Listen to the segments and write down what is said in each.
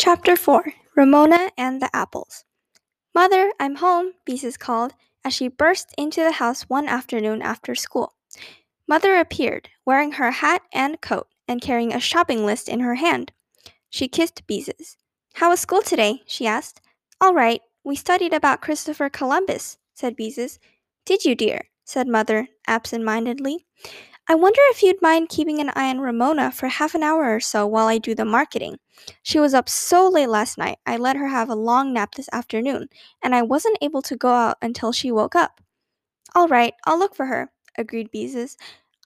Chapter 4, Ramona and the Apples. Mother, I'm home, Beezus called as she burst into the house one afternoon after school. Mother appeared, wearing her hat and coat and carrying a shopping list in her hand. She kissed Beezus. How was school today? She asked. All right, we studied about Christopher Columbus, said Beezus. Did you, dear? Said Mother, absent-mindedly. I wonder if you'd mind keeping an eye on Ramona for half an hour or so while I do the marketing. She was up so late last night, I let her have a long nap this afternoon, and I wasn't able to go out until she woke up. All right, I'll look for her, agreed Beezus.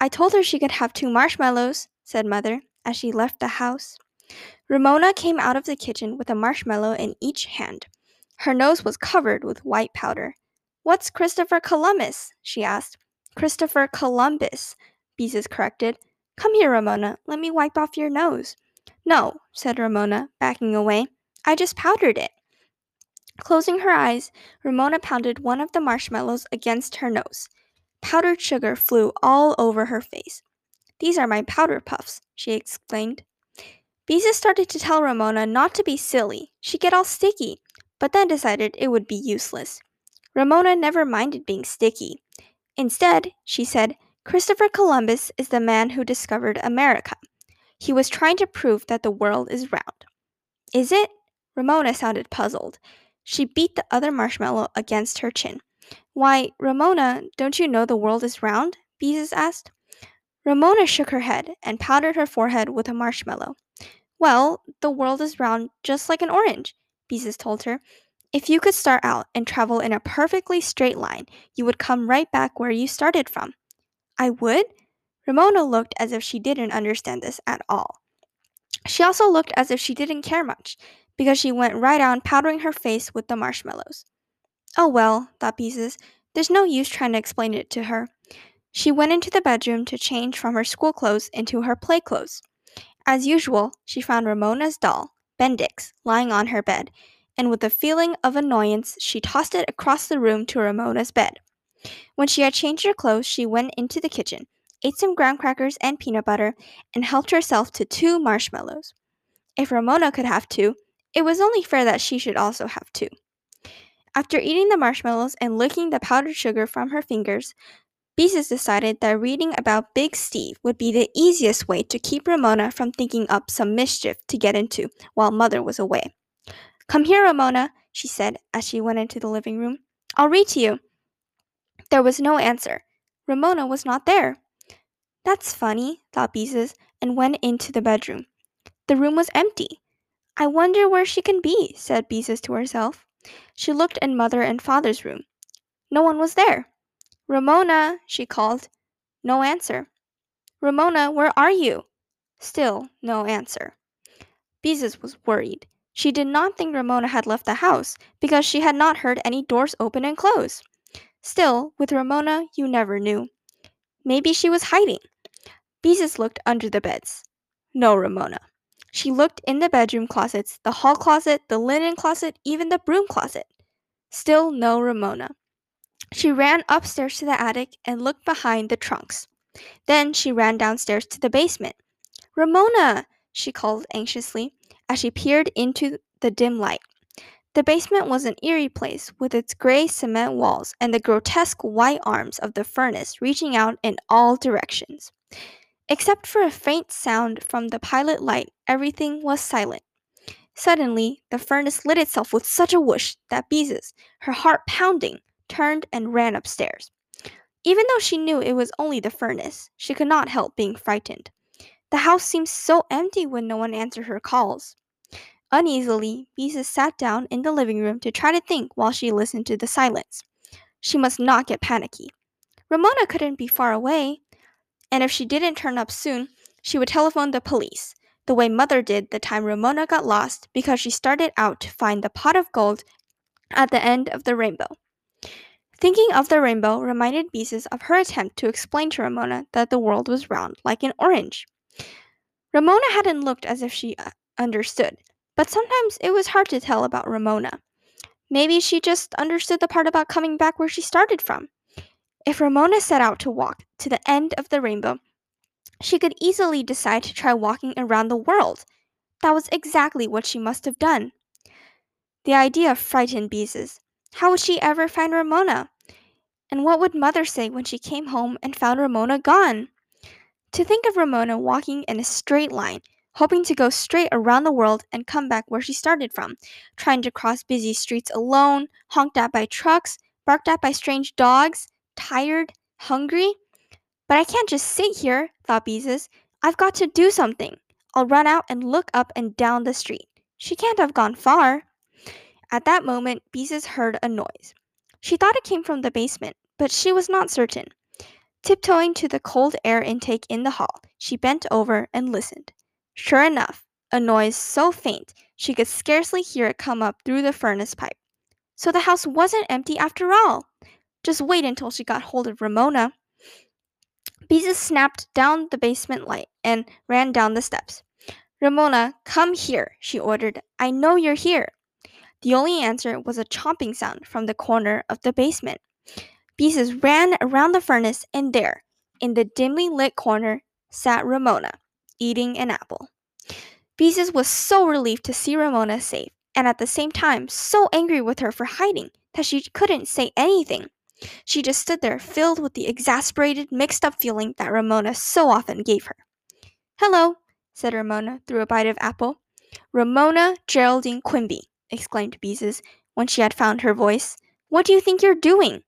I told her she could have 2 marshmallows, said Mother, as she left the house. Ramona came out of the kitchen with a marshmallow in each hand. Her nose was covered with white powder. What's Christopher Columbus? She asked. Christopher Columbus, Beezus corrected. Come here, Ramona. Let me wipe off your nose. No, said Ramona, backing away. I just powdered it. Closing her eyes, Ramona pounded one of the marshmallows against her nose. Powdered sugar flew all over her face. These are my powder puffs, she explained. Beezus started to tell Ramona not to be silly. She'd get all sticky, but then decided it would be useless. Ramona never minded being sticky. Instead, she said, Christopher Columbus is the man who discovered America. He was trying to prove that the world is round. Is it? Ramona sounded puzzled. She beat the other marshmallow against her chin. Why, Ramona, don't you know the world is round? Beezus asked. Ramona shook her head and powdered her forehead with a marshmallow. Well, the world is round just like an orange, Beezus told her. If you could start out and travel in a perfectly straight line, you would come right back where you started from. I would? Ramona looked as if she didn't understand this at all. She also looked as if she didn't care much, because she went right on powdering her face with the marshmallows. Oh well, thought Beezus, there's no use trying to explain it to her. She went into the bedroom to change from her school clothes into her play clothes. As usual, she found Ramona's doll, Bendix, lying on her bed, and with a feeling of annoyance, she tossed it across the room to Ramona's bed. When she had changed her clothes, she went into the kitchen, ate some graham crackers and peanut butter, and helped herself to 2 marshmallows. If Ramona could have 2, it was only fair that she should also have 2. After eating the marshmallows and licking the powdered sugar from her fingers, Beezus decided that reading about Big Steve would be the easiest way to keep Ramona from thinking up some mischief to get into while Mother was away. Come here, Ramona, she said as she went into the living room. I'll read to you. There was no answer. Ramona was not there. That's funny, thought Beezus, and went into the bedroom. The room was empty. I wonder where she can be, said Beezus to herself. She looked in Mother and Father's room. No one was there. Ramona, she called. No answer. Ramona, where are you? Still no answer. Beezus was worried. She did not think Ramona had left the house because she had not heard any doors open and close. Still, with Ramona, you never knew. Maybe she was hiding. Beezus looked under the beds. No Ramona. She looked in the bedroom closets, the hall closet, the linen closet, even the broom closet. Still no Ramona. She ran upstairs to the attic and looked behind the trunks. Then she ran downstairs to the basement. Ramona, she called anxiously as she peered into the dim light. The basement was an eerie place with its gray cement walls and the grotesque white arms of the furnace reaching out in all directions. Except for a faint sound from the pilot light, everything was silent. Suddenly, the furnace lit itself with such a whoosh that Beezus, her heart pounding, turned and ran upstairs. Even though she knew it was only the furnace, she could not help being frightened. The house seemed so empty when no one answered her calls. Uneasily, Beezus sat down in the living room to try to think while she listened to the silence. She must not get panicky. Ramona couldn't be far away, and if she didn't turn up soon, she would telephone the police, the way Mother did the time Ramona got lost because she started out to find the pot of gold at the end of the rainbow. Thinking of the rainbow reminded Beezus of her attempt to explain to Ramona that the world was round like an orange. Ramona hadn't looked as if she understood. But sometimes it was hard to tell about Ramona. Maybe she just understood the part about coming back where she started from. If Ramona set out to walk to the end of the rainbow, she could easily decide to try walking around the world. That was exactly what she must have done. The idea frightened Beezus. How would she ever find Ramona? And what would Mother say when she came home and found Ramona gone? To think of Ramona walking in a straight line, hoping to go straight around the world and come back where she started from, trying to cross busy streets alone, honked at by trucks, barked at by strange dogs, tired, hungry. But I can't just sit here, thought Beezus. I've got to do something. I'll run out and look up and down the street. She can't have gone far. At that moment, Beezus heard a noise. She thought it came from the basement, but she was not certain. Tiptoeing to the cold air intake in the hall, she bent over and listened. Sure enough, a noise so faint she could scarcely hear it come up through the furnace pipe. So the house wasn't empty after all. Just wait until she got hold of Ramona. Beezus snapped down the basement light and ran down the steps. "Ramona, come here," she ordered. "I know you're here." The only answer was a chomping sound from the corner of the basement. Beezus ran around the furnace, and there, in the dimly lit corner, sat Ramona, eating an apple. Beezus was so relieved to see Ramona safe, and at the same time so angry with her for hiding that she couldn't say anything. She just stood there, filled with the exasperated, mixed-up feeling that Ramona so often gave her. "Hello," said Ramona through a bite of apple. "Ramona Geraldine Quimby," exclaimed Beezus when she had found her voice. "What do you think you're doing?"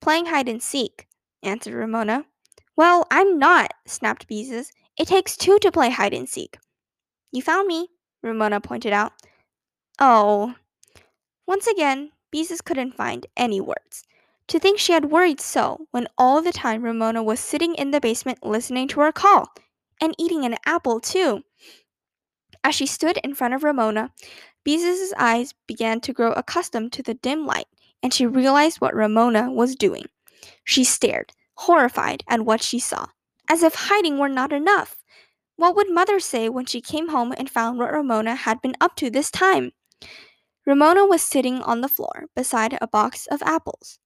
"Playing hide-and-seek," answered Ramona. "Well, I'm not," snapped Beezus. "It takes two to play hide-and-seek." "You found me," Ramona pointed out. "Oh." Once again, Beezus couldn't find any words. To think she had worried so, when all the time Ramona was sitting in the basement listening to her call, and eating an apple too. As she stood in front of Ramona, Beezus' eyes began to grow accustomed to the dim light, and she realized what Ramona was doing. She stared, horrified at what she saw, as if hiding were not enough. What would Mother say when she came home and found what Ramona had been up to this time? Ramona was sitting on the floor beside a box of apples.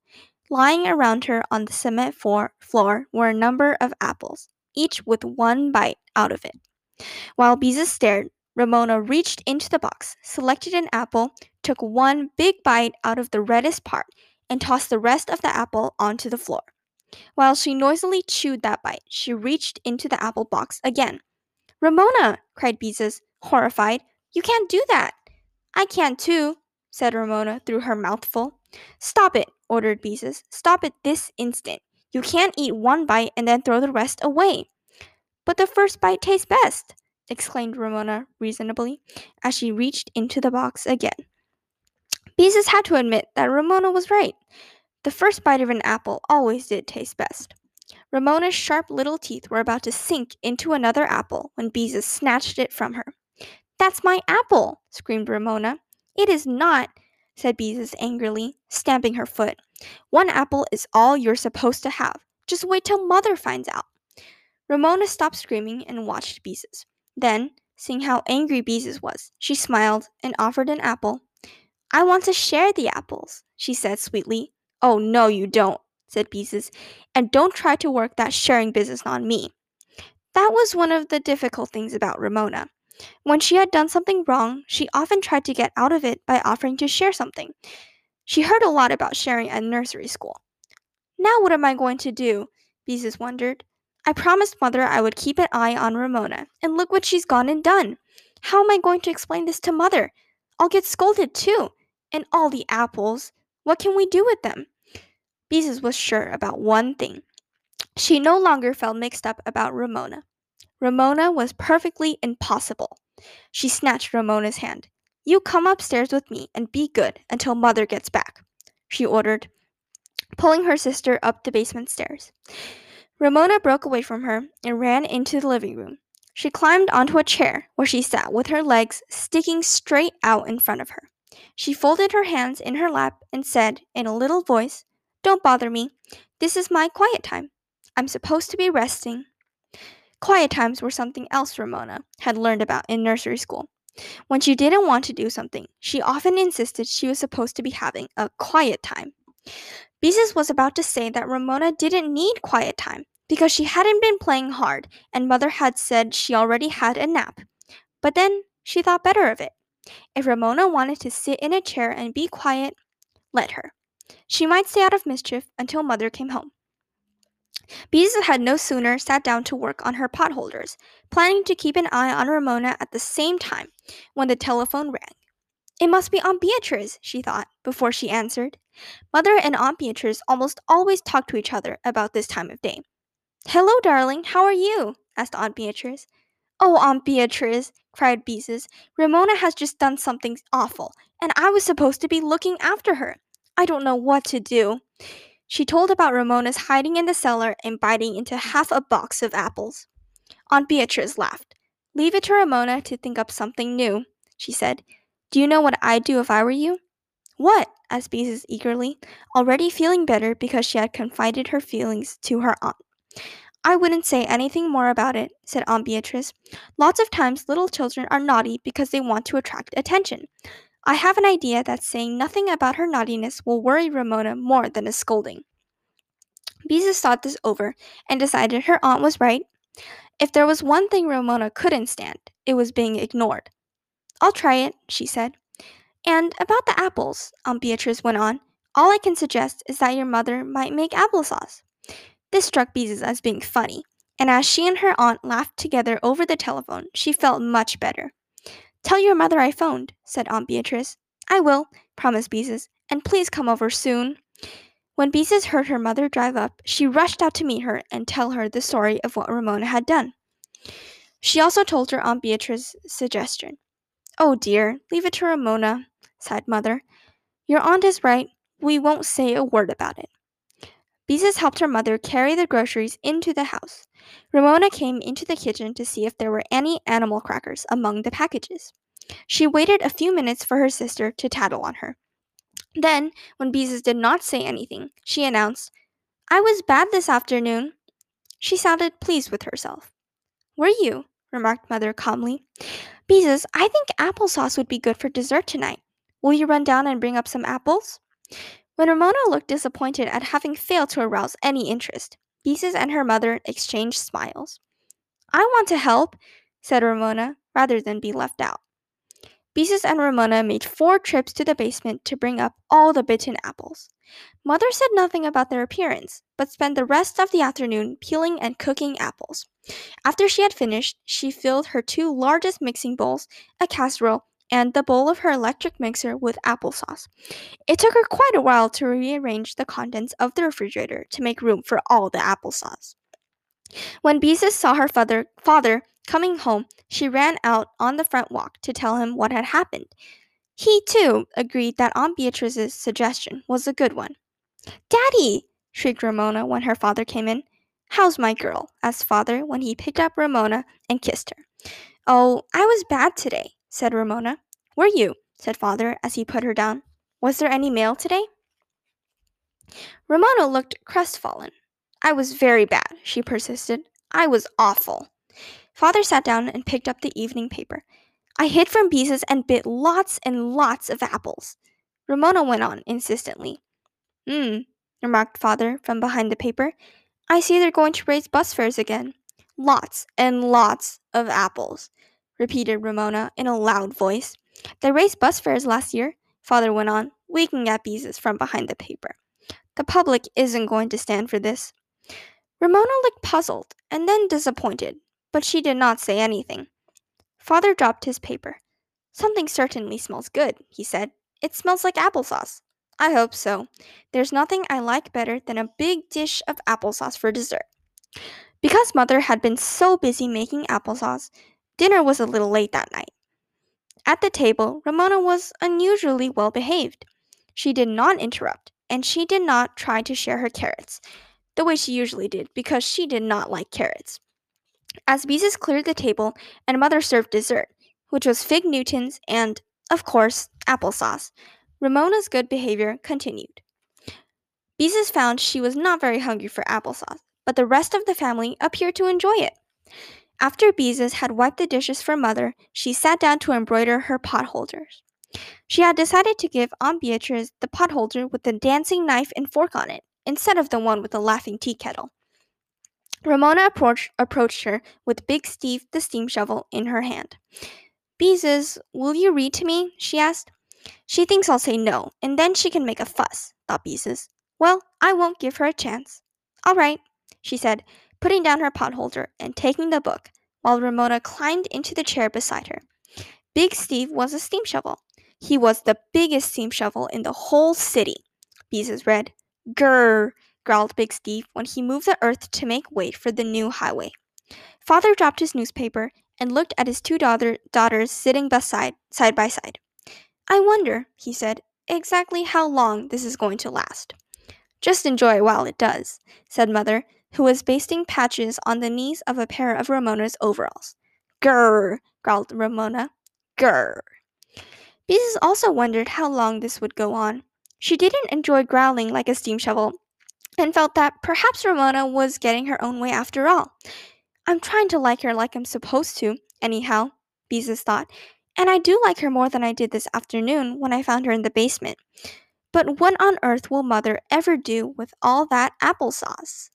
Lying around her on the cement floor were a number of apples, each with one bite out of it. While Beezus stared, Ramona reached into the box, selected an apple, took one big bite out of the reddest part, and tossed the rest of the apple onto the floor. While she noisily chewed that bite, she reached into the apple box again. "Ramona!" cried Beezus, horrified. "You can't do that!" "I can too," said Ramona through her mouthful. "Stop it!" ordered Beezus. "Stop it this instant. You can't eat one bite and then throw the rest away." "But the first bite tastes best," exclaimed Ramona reasonably, as she reached into the box again. Beezus had to admit that Ramona was right. The first bite of an apple always did taste best. Ramona's sharp little teeth were about to sink into another apple when Beezus snatched it from her. "That's my apple!" screamed Ramona. "It is not!" said Beezus angrily, stamping her foot. "One apple is all you're supposed to have. Just wait till Mother finds out." Ramona stopped screaming and watched Beezus. Then, seeing how angry Beezus was, she smiled and offered an apple. "I want to share the apples," she said sweetly. "Oh, no, you don't," said Beezus, "and don't try to work that sharing business on me." That was one of the difficult things about Ramona. When she had done something wrong, she often tried to get out of it by offering to share something. She heard a lot about sharing at nursery school. "Now what am I going to do?" Beezus wondered. "I promised Mother I would keep an eye on Ramona, and look what she's gone and done. How am I going to explain this to Mother? I'll get scolded too. And all the apples. What can we do with them?" Beezus was sure about one thing. She no longer felt mixed up about Ramona. Ramona was perfectly impossible. She snatched Ramona's hand. "You come upstairs with me and be good until Mother gets back," she ordered, pulling her sister up the basement stairs. Ramona broke away from her and ran into the living room. She climbed onto a chair where she sat with her legs sticking straight out in front of her. She folded her hands in her lap and said in a little voice, "Don't bother me. This is my quiet time. I'm supposed to be resting." Quiet times were something else Ramona had learned about in nursery school. When she didn't want to do something, she often insisted she was supposed to be having a quiet time. Beezus was about to say that Ramona didn't need quiet time because she hadn't been playing hard and Mother had said she already had a nap. But then She thought better of it. If Ramona wanted to sit in a chair and be quiet, let her. She might stay out of mischief until Mother came home. Beezus had no sooner sat down to work on her potholders, planning to keep an eye on Ramona at the same time, when the telephone rang. It must be Aunt Beatrice, she thought, before she answered. Mother and Aunt Beatrice almost always talked to each other about this time of day. "Hello, darling, how are you?" asked Aunt Beatrice. "Oh, Aunt Beatrice," cried Beezus, "Ramona has just done something awful, and I was supposed to be looking after her. I don't know what to do." She told about Ramona's hiding in the cellar and biting into half a box of apples. Aunt Beatrice laughed. "Leave it to Ramona to think up something new," she said. "Do you know what I'd do if I were you?" "What?" asked Beezus eagerly, already feeling better because she had confided her feelings to her aunt. "I wouldn't say anything more about it," said Aunt Beatrice. "Lots of times little children are naughty because they want to attract attention. I have an idea that saying nothing about her naughtiness will worry Ramona more than a scolding." Beezus thought this over and decided her aunt was right. If there was one thing Ramona couldn't stand, it was being ignored. "I'll try it," she said. "And about the apples," Aunt Beatrice went on, "all I can suggest is that your mother might make applesauce." This struck Beezus as being funny, and as she and her aunt laughed together over the telephone, she felt much better. "Tell your mother I phoned," said Aunt Beatrice. "I will," promised Beezus, "and please come over soon." When Beezus heard her mother drive up, she rushed out to meet her and tell her the story of what Ramona had done. She also told her Aunt Beatrice's suggestion. "Oh dear, leave it to Ramona," sighed Mother. "Your aunt is right. We won't say a word about it." Beezus helped her mother carry the groceries into the house. Ramona came into the kitchen to see if there were any animal crackers among the packages. She waited a few minutes for her sister to tattle on her. Then, when Beezus did not say anything, she announced, "I was bad this afternoon." She sounded pleased with herself. "Were you?" remarked Mother calmly. "Beezus, I think applesauce would be good for dessert tonight. Will you run down and bring up some apples?" When Ramona looked disappointed at having failed to arouse any interest, Beezus and her mother exchanged smiles. "I want to help," said Ramona, rather than be left out. Beezus and Ramona made 4 trips to the basement to bring up all the bitten apples. Mother said nothing about their appearance, but spent the rest of the afternoon peeling and cooking apples. After she had finished, she filled her 2 largest mixing bowls, a casserole, and the bowl of her electric mixer with applesauce. It took her quite a while to rearrange the contents of the refrigerator to make room for all the applesauce. When Beezus saw her father coming home, she ran out on the front walk to tell him what had happened. He, too, agreed that Aunt Beatrice's suggestion was a good one. "Daddy!" shrieked Ramona when her father came in. "How's my girl?" asked Father when he picked up Ramona and kissed her. "Oh, I was bad today," said Ramona. "Were you?" said Father as he put her down. "Was there any mail today?" Ramona looked crestfallen. "I was very bad," she persisted. "I was awful." Father sat down and picked up the evening paper. "I hid from Beezus and bit lots and lots of apples," Ramona went on insistently. Remarked Father from behind the paper. "I see they're going to raise bus fares again." "Lots and lots of apples," repeated Ramona in a loud voice. "They raised bus fares last year," Father went on, winking at Beezus from behind the paper. "The public isn't going to stand for this." Ramona looked puzzled and then disappointed, but she did not say anything. Father dropped his paper. "Something certainly smells good," he said. "It smells like applesauce." "I hope so. There's nothing I like better than a big dish of applesauce for dessert." Because Mother had been so busy making applesauce, dinner was a little late that night. At the table, Ramona was unusually well behaved. She did not interrupt, and she did not try to share her carrots, the way she usually did, because she did not like carrots. As Beezus cleared the table, and Mother served dessert, which was fig Newtons and, of course, applesauce, Ramona's good behavior continued. Beezus found she was not very hungry for applesauce, but the rest of the family appeared to enjoy it. After Beezus had wiped the dishes for Mother, she sat down to embroider her potholders. She had decided to give Aunt Beatrice the potholder with the dancing knife and fork on it, instead of the one with the laughing tea kettle. Ramona approached her with Big Steve the steam shovel in her hand. Beezus, will you read to me? She asked. She thinks I'll say no, and then she can make a fuss, thought Beezus. Well, I won't give her a chance. All right, she said, putting down her potholder and taking the book, while Ramona climbed into the chair beside her. Big Steve was a steam shovel. He was the biggest steam shovel in the whole city, Beezus read. Grrr, growled Big Steve when he moved the earth to make way for the new highway. Father dropped his newspaper and looked at his two daughters sitting side by side. I wonder, he said, exactly how long this is going to last. Just enjoy while it does, said Mother, who was basting patches on the knees of a pair of Ramona's overalls. Grrr, growled Ramona. Grrr. Beezus also wondered how long this would go on. She didn't enjoy growling like a steam shovel and felt that perhaps Ramona was getting her own way after all. I'm trying to like her like I'm supposed to, anyhow, Beezus thought, and I do like her more than I did this afternoon when I found her in the basement. But what on earth will Mother ever do with all that applesauce?